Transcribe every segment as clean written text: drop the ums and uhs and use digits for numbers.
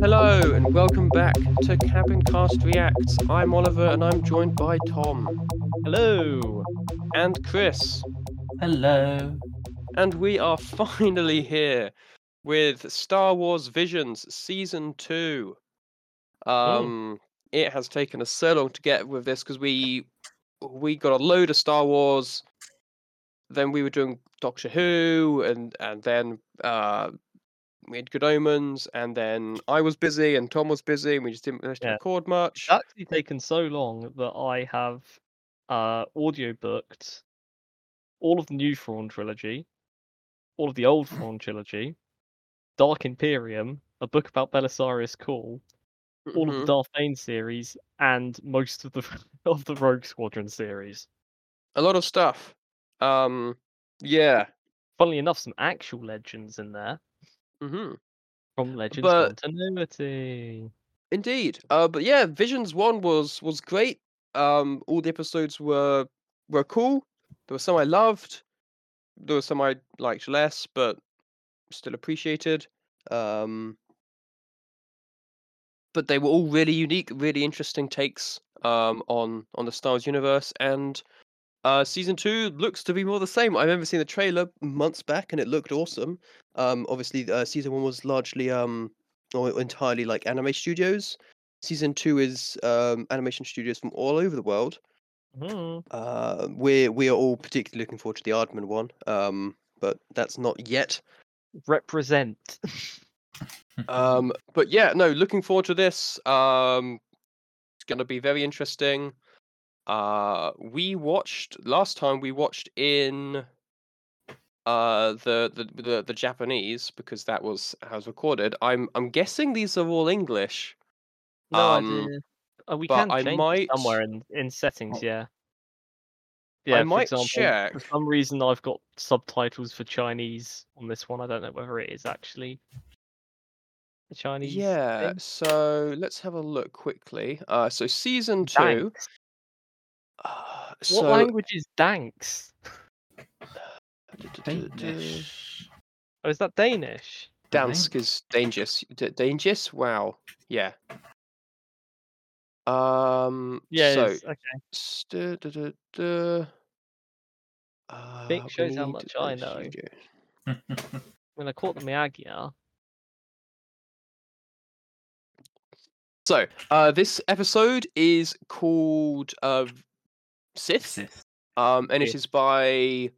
Hello and welcome back to Cabincast Reacts. I'm Oliver and I'm joined by Tom. Hello. And Chris. Hello. And we are finally here with Star Wars Visions Season 2. It has taken us so long to get with this because we got a load of Star Wars. Then we were doing Doctor Who and then we had Good Omens. And then I was busy and Tom was busy and we just didn't manage to record much. It's actually taken so long that I have audiobooked all of the New Thrawn Trilogy, all of the Old Thrawn Trilogy, Dark Imperium, a book about Belisarius Cawl, all of the Darth Bane series, and most of the Rogue Squadron series. A lot of stuff. Funnily enough, some actual legends in there. From Legends Continuity. Indeed. Visions 1 was great. All the episodes were cool. There were some I loved. There were some I liked less, but still appreciated. But they were all really unique, really interesting takes on the Star Wars universe. And Season 2 looks to be more the same. I remember seeing the trailer months back, and it looked awesome. Season 1 was largely or entirely like anime studios. Season 2 is animation studios from all over the world. We are all particularly looking forward to the Aardman one, but that's not yet. Represent. Looking forward to this. It's going to be very interesting. Last time we watched in the Japanese because that was how it was recorded. I'm guessing these are all English. No idea. We can change somewhere in settings, yeah. Yeah, I might check. For some reason, I've got subtitles for Chinese on this one. I don't know whether it is actually the Chinese. Yeah, thing. So let's have a look quickly. So season 2. What language is Danks? Danish. Oh, is that Danish? Dansk is dangerous. Dangerous? Wow. Yeah. Big shows how much I know. When I caught the Miyagi. So, this episode is called Sith. And it is by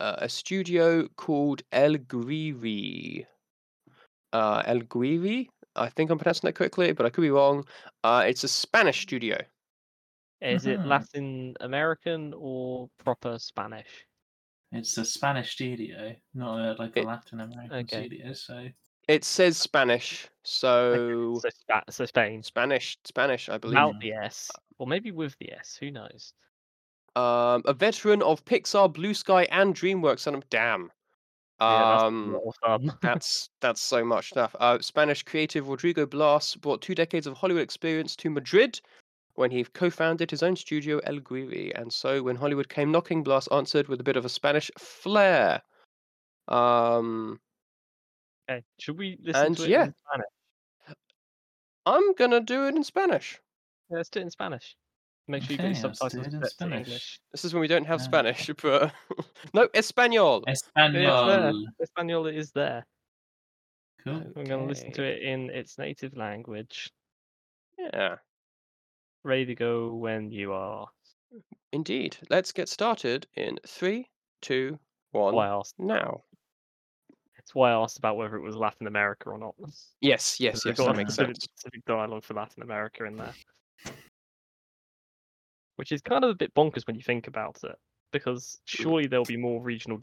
a studio called El Guiri. El Guiri, I think I'm pronouncing that correctly, but I could be wrong. It's a Spanish studio. Is it Latin American or proper Spanish? It's a Spanish studio, not a Latin American studio. So it says Spanish, so Spain, Spanish, I believe. Without the S, or maybe with the S. Who knows? A veteran of Pixar, Blue Sky, and DreamWorks, and damn. That's so much stuff. Spanish creative Rodrigo Blas brought 2 decades of Hollywood experience to Madrid when he co-founded his own studio El Guiri. And so when Hollywood came knocking, Blas answered with a bit of a Spanish flair. Should we listen to it in Spanish? I'm gonna do it in Spanish. Yeah, let's do it in Spanish. Make sure you get subtitles in Spanish. This is when we don't have Spanish, but no, Espanol. Espanol is there. Cool. Okay. I'm going to listen to it in its native language. Yeah. Ready to go when you are. Indeed. Let's get started in 3, 2, 1. Now. That's why I asked about whether it was Latin America or not. Yes. That makes sense. Specific dialogue for Latin America in there. Which is kind of a bit bonkers when you think about it, because surely there'll be more regional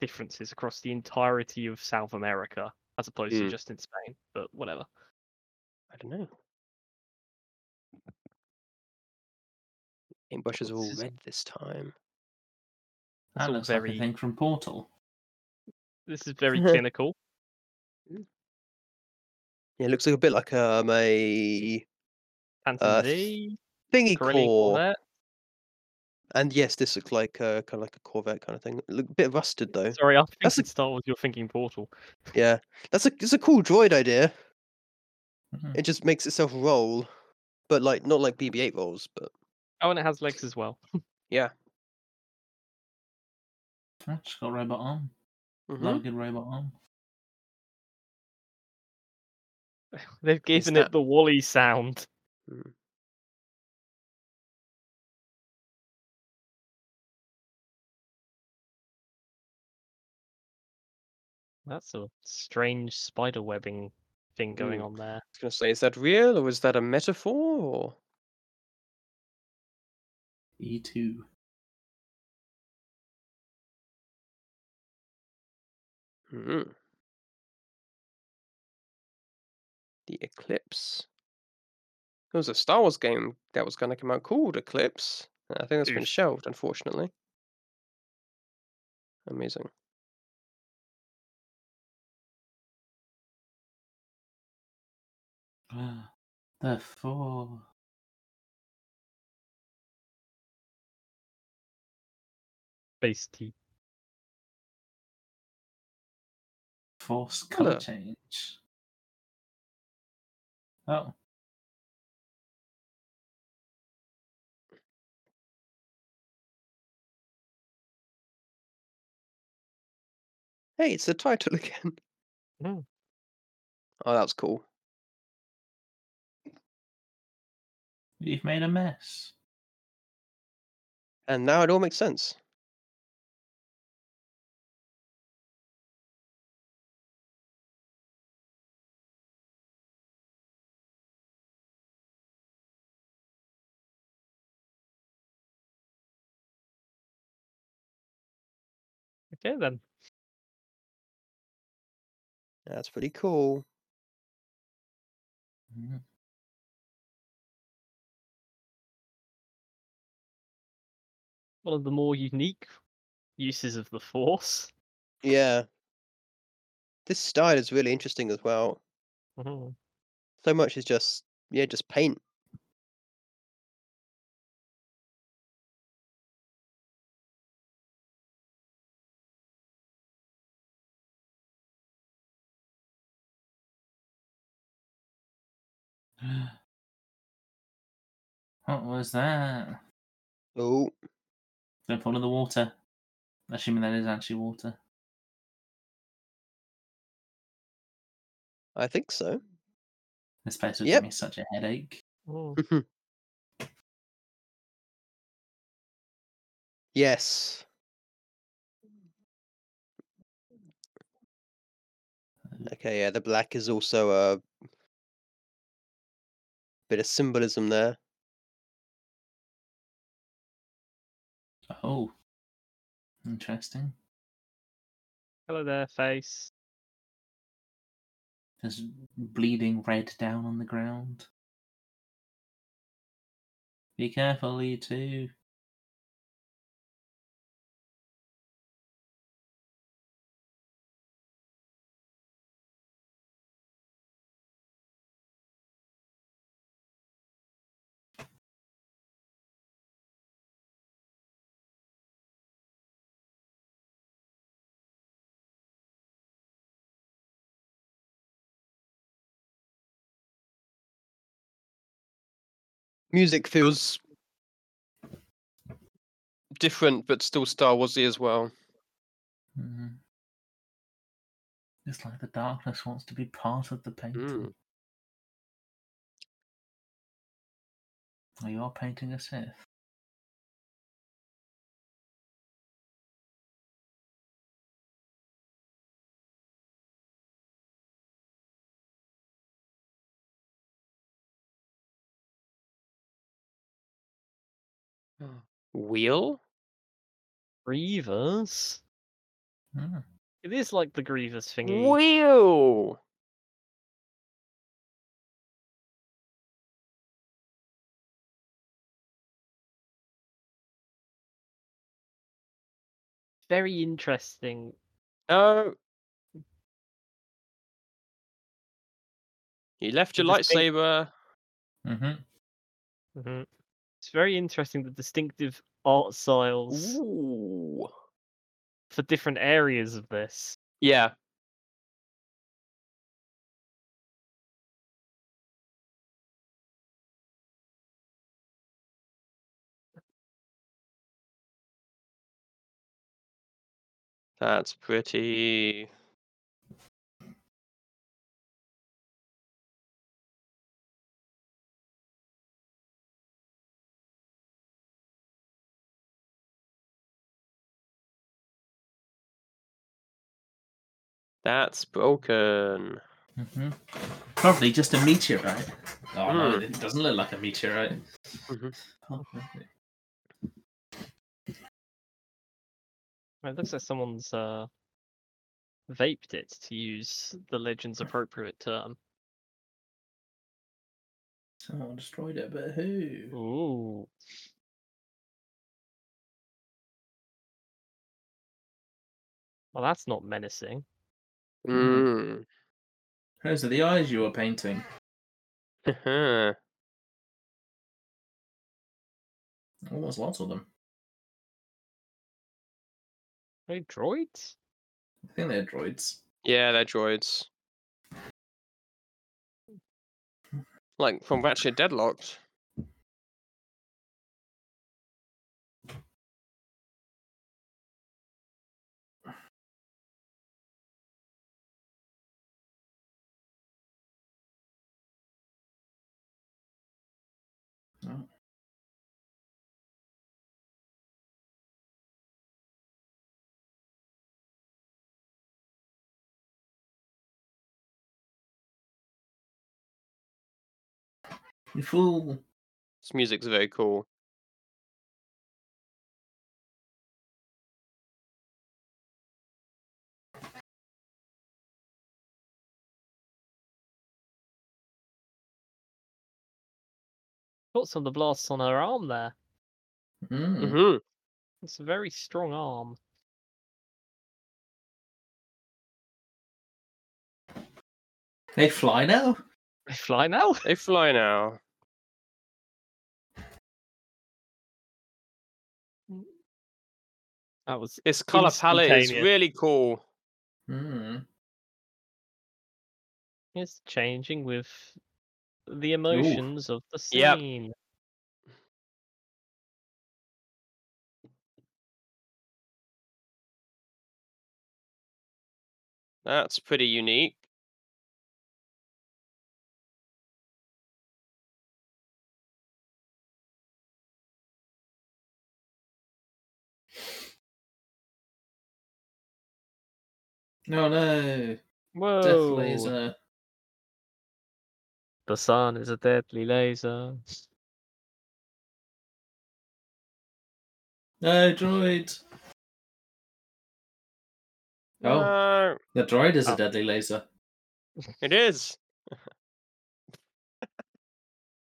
differences across the entirety of South America as opposed to just in Spain. But whatever. I don't know. Paintbrushes are all red this time. That looks very... like a thing from Portal. This is very clinical. Yeah, it looks like a bit like a thingy core. And yes, this looks like kind of like a Corvette kind of thing. Look a bit rusted though. Sorry, I think it started with your thinking Portal. Yeah, it's a cool droid idea. Mm-hmm. It just makes itself roll, but like not like BB-8 rolls, but and it has legs as well. Yeah, it's got a robot arm. Mm-hmm. Not a good robot arm. They've given it the Wall-E sound. Mm. That's a strange spider webbing thing going on there. I was going to say, is that real or is that a metaphor? Or... E2. Mm. The Eclipse. There was a Star Wars game that was going to come out called Eclipse. I think that's been shelved, unfortunately. Amazing. Therefore. Space T. Force color change. Oh. Hey, it's the title again. Mm. Oh, that's cool. You've made a mess. And now it all makes sense. Okay, then. That's pretty cool. Mm-hmm. One of the more unique uses of the Force. Yeah. This style is really interesting as well. Mm-hmm. So much is just paint. What was that? Oh. Don't fall in the water. Assuming that is actually water. I think so. This place would give me such a headache. Oh. Yes. Okay, yeah, the black is also a bit of symbolism there. Oh, interesting. Hello there, face. There's bleeding red down on the ground. Be careful, E2. Music feels different, but still Star Wars-y as well. Mm. It's like the darkness wants to be part of the painting. Mm. Are you all painting a Sith? Wheel? Grievous? Hmm. It is like the Grievous thingy. Wheel! very interesting. No. You left your lightsaber. Mm-hmm. Mm-hmm. It's very interesting, the distinctive art styles for different areas of this. Yeah. That's pretty. That's broken. Mm-hmm. Probably just a meteorite. Oh, no, it doesn't look like a meteorite. Mm-hmm. Oh, it looks like someone's vaped it, to use the Legend's appropriate term. Someone destroyed it, but who? Ooh. Well, that's not menacing. Mm. Those are the eyes you were painting. Almost lots of them. Are they droids? I think they're droids. Yeah, they're droids. Like from Ratchet Deadlocked. You fool. This music's very cool. Got some of the blasts on her arm there. Mm-hmm. It's a very strong arm. They fly now? They fly now? They fly now. That was its color palette is really cool. Mm. It's changing with the emotions of the scene. Yep. That's pretty unique. No, no. Whoa. Death laser. The sun is a deadly laser. No, droid. No. Oh, the droid is a deadly laser. It is. I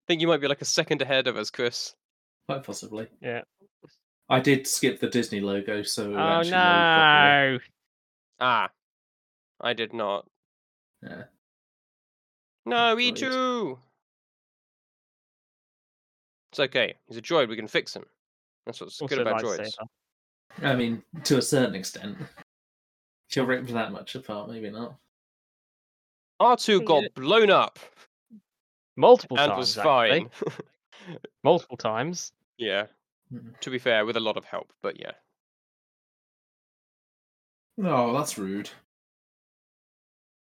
think you might be like a second ahead of us, Chris. Quite possibly. Yeah. I did skip the Disney logo, so... Oh, no! Ah. I did not. Yeah. No, me too! It's okay. He's a droid. We can fix him. That's what's also good about droids. I mean, to a certain extent. If you're ripped that much apart, maybe not. R2 got blown up. Multiple times. And was fine. Multiple times. Yeah. To be fair, with a lot of help, but yeah. No, that's rude.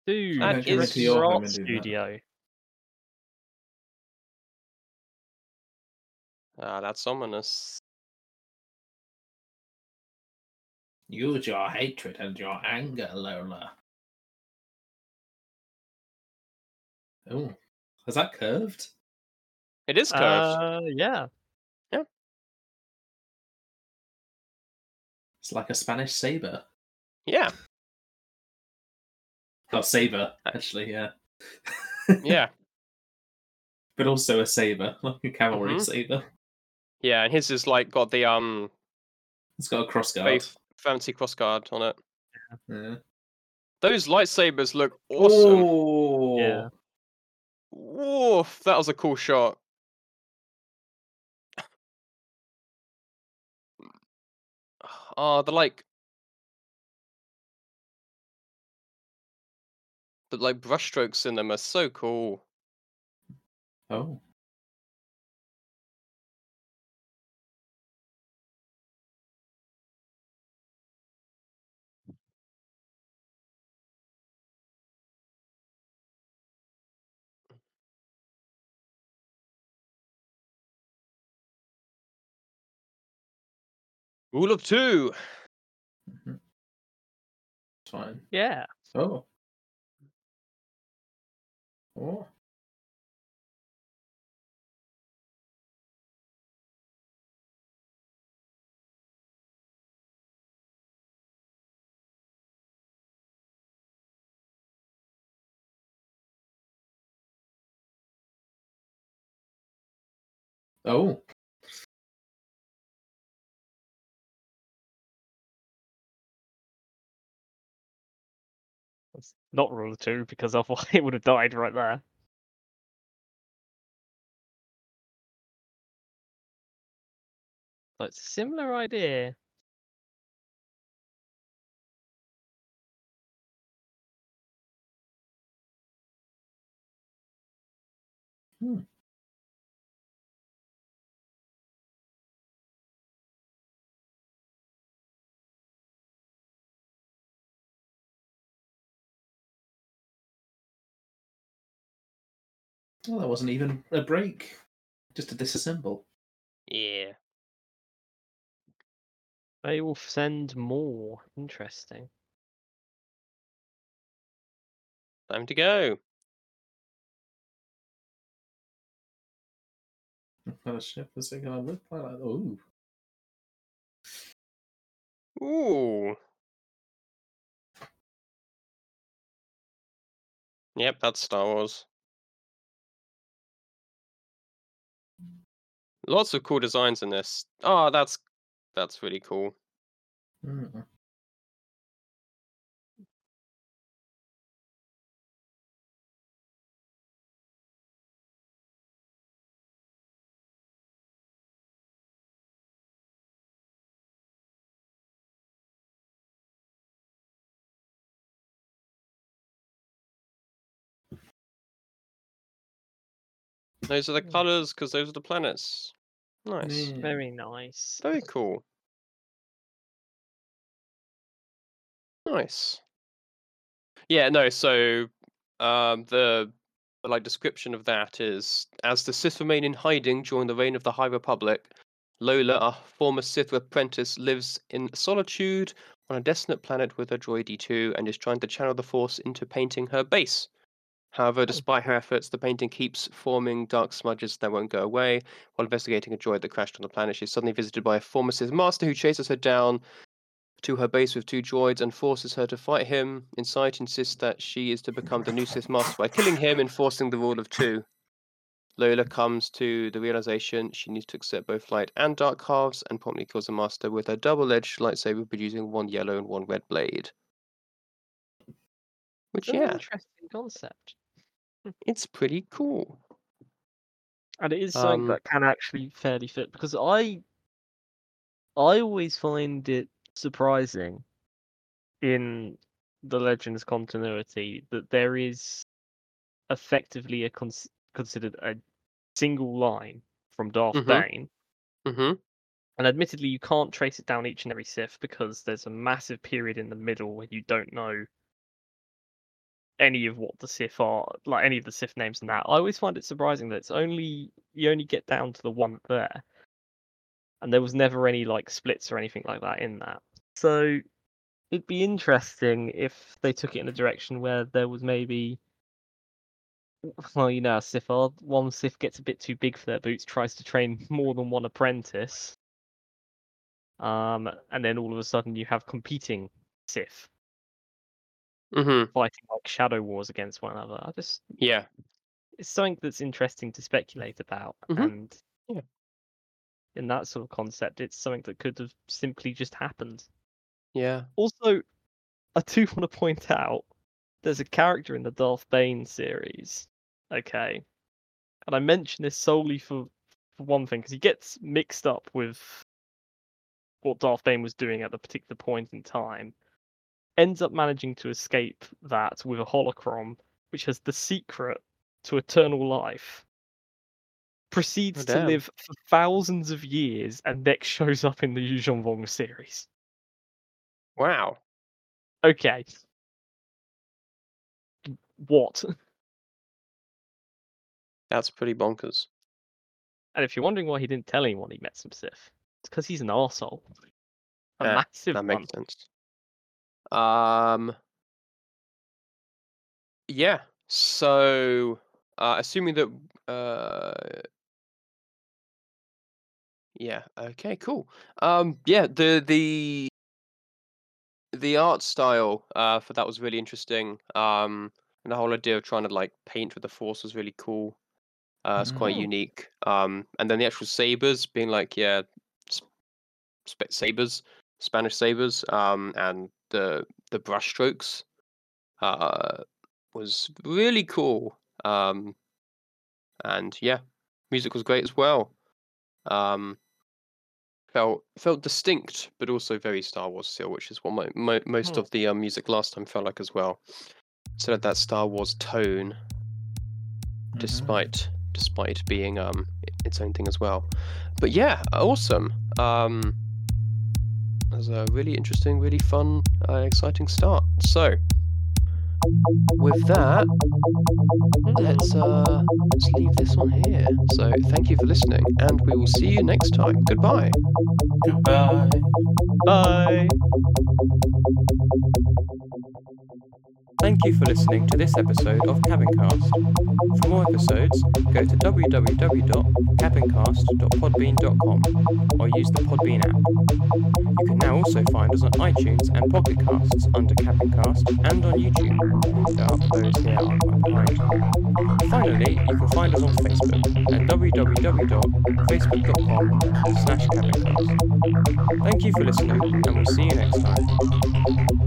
Dude, that is Rock Studio. Ah, that's ominous. Use your hatred and your anger, Lola. Oh, is that curved? It is curved. Yeah. Yeah. It's like a Spanish saber. Yeah. Oh, saber, actually, yeah. Yeah. But also a saber, like a cavalry saber. Yeah, and his is like got the. It's got a crossguard. fancy crossguard on it. Yeah. Those lightsabers look awesome. Oh. Yeah. Woof, that was a cool shot. They're like... But like brushstrokes in them are so cool. Oh. Rule of two. Mm-hmm. It's fine. Yeah. Oh. Oh. Oh. Not rule of two, because otherwise it would have died right there. Like, similar idea. Hmm. Well, that wasn't even a break. Just to disassemble. Yeah. They will send more. Interesting. Time to go. What kind of ship is it going to look like? Ooh. Ooh. Yep, that's Star Wars. Lots of cool designs in this. Oh, that's really cool. Mm-hmm. Those are the colors because those are the planets. Nice. Mm. Very nice. Very cool. Nice. Yeah, no, so the description of that is, as the Sith remain in hiding during the reign of the High Republic, Lola, a former Sith apprentice, lives in solitude on a desolate planet with her droid D2 and is trying to channel the Force into painting her base. However, despite her efforts, the painting keeps forming dark smudges that won't go away. While investigating a droid that crashed on the planet, she's suddenly visited by a former Sith master who chases her down to her base with two droids and forces her to fight him. Insight insists that she is to become the new Sith master by killing him and forcing the rule of two. Lola comes to the realization she needs to accept both light and dark halves and promptly kills the master with a double-edged lightsaber producing one yellow and one red blade. Which, yeah. Interesting concept. It's pretty cool. And it is something that can actually fairly fit, because I always find it surprising in the Legends continuity that there is effectively a considered a single line from Darth Bane. Mm-hmm. And admittedly, you can't trace it down each and every Sith, because there's a massive period in the middle where you don't know any of what the Sith are, like any of the Sith names and that. I always find it surprising that you only get down to the one there. And there was never any like splits or anything like that in that. So it'd be interesting if they took it in a direction where there was maybe, well, you know how Sith are, one Sith gets a bit too big for their boots, tries to train more than one apprentice. And then all of a sudden you have competing Sith. Mm-hmm. Fighting like shadow wars against one another. It's something that's interesting to speculate about, and in that sort of concept, it's something that could have simply just happened. Yeah. Also, I do want to point out there's a character in the Darth Bane series. Okay. And I mention this solely for one thing, because he gets mixed up with what Darth Bane was doing at the particular point in time. Ends up managing to escape that with a holocron, which has the secret to eternal life. Proceeds to live for thousands of years, and next shows up in the Yuuzhan Vong series. Wow. Okay. What? That's pretty bonkers. And if you're wondering why he didn't tell anyone he met some Sith, it's because he's an arsehole. A massive that makes one. Sense. Yeah. So, assuming that... Yeah. Okay, cool. Yeah, the art style for that was really interesting. And the whole idea of trying to like paint with the Force was really cool. It's quite unique. And then the actual sabers being like, sabers, Spanish sabers, and the brush strokes was really cool. And yeah, music was great as well. Felt distinct, but also very Star Wars still, which is what most of the music last time felt like as well. So that Star Wars tone, despite being its own thing as well. But yeah, awesome. It was a really interesting, really fun, exciting start. So with that, let's leave this one here. So thank you for listening, and we will see you next time. Goodbye. Goodbye. Bye. Thank you for listening to this episode of Cabincast. For more episodes, go to www.cabincast.podbean.com or use the Podbean app. You can now also find us on iTunes and Pocket Casts under Cabincast and on YouTube. There are uploads here on my page. Finally, you can find us on Facebook at www.facebook.com/cabincast. Thank you for listening, and we'll see you next time.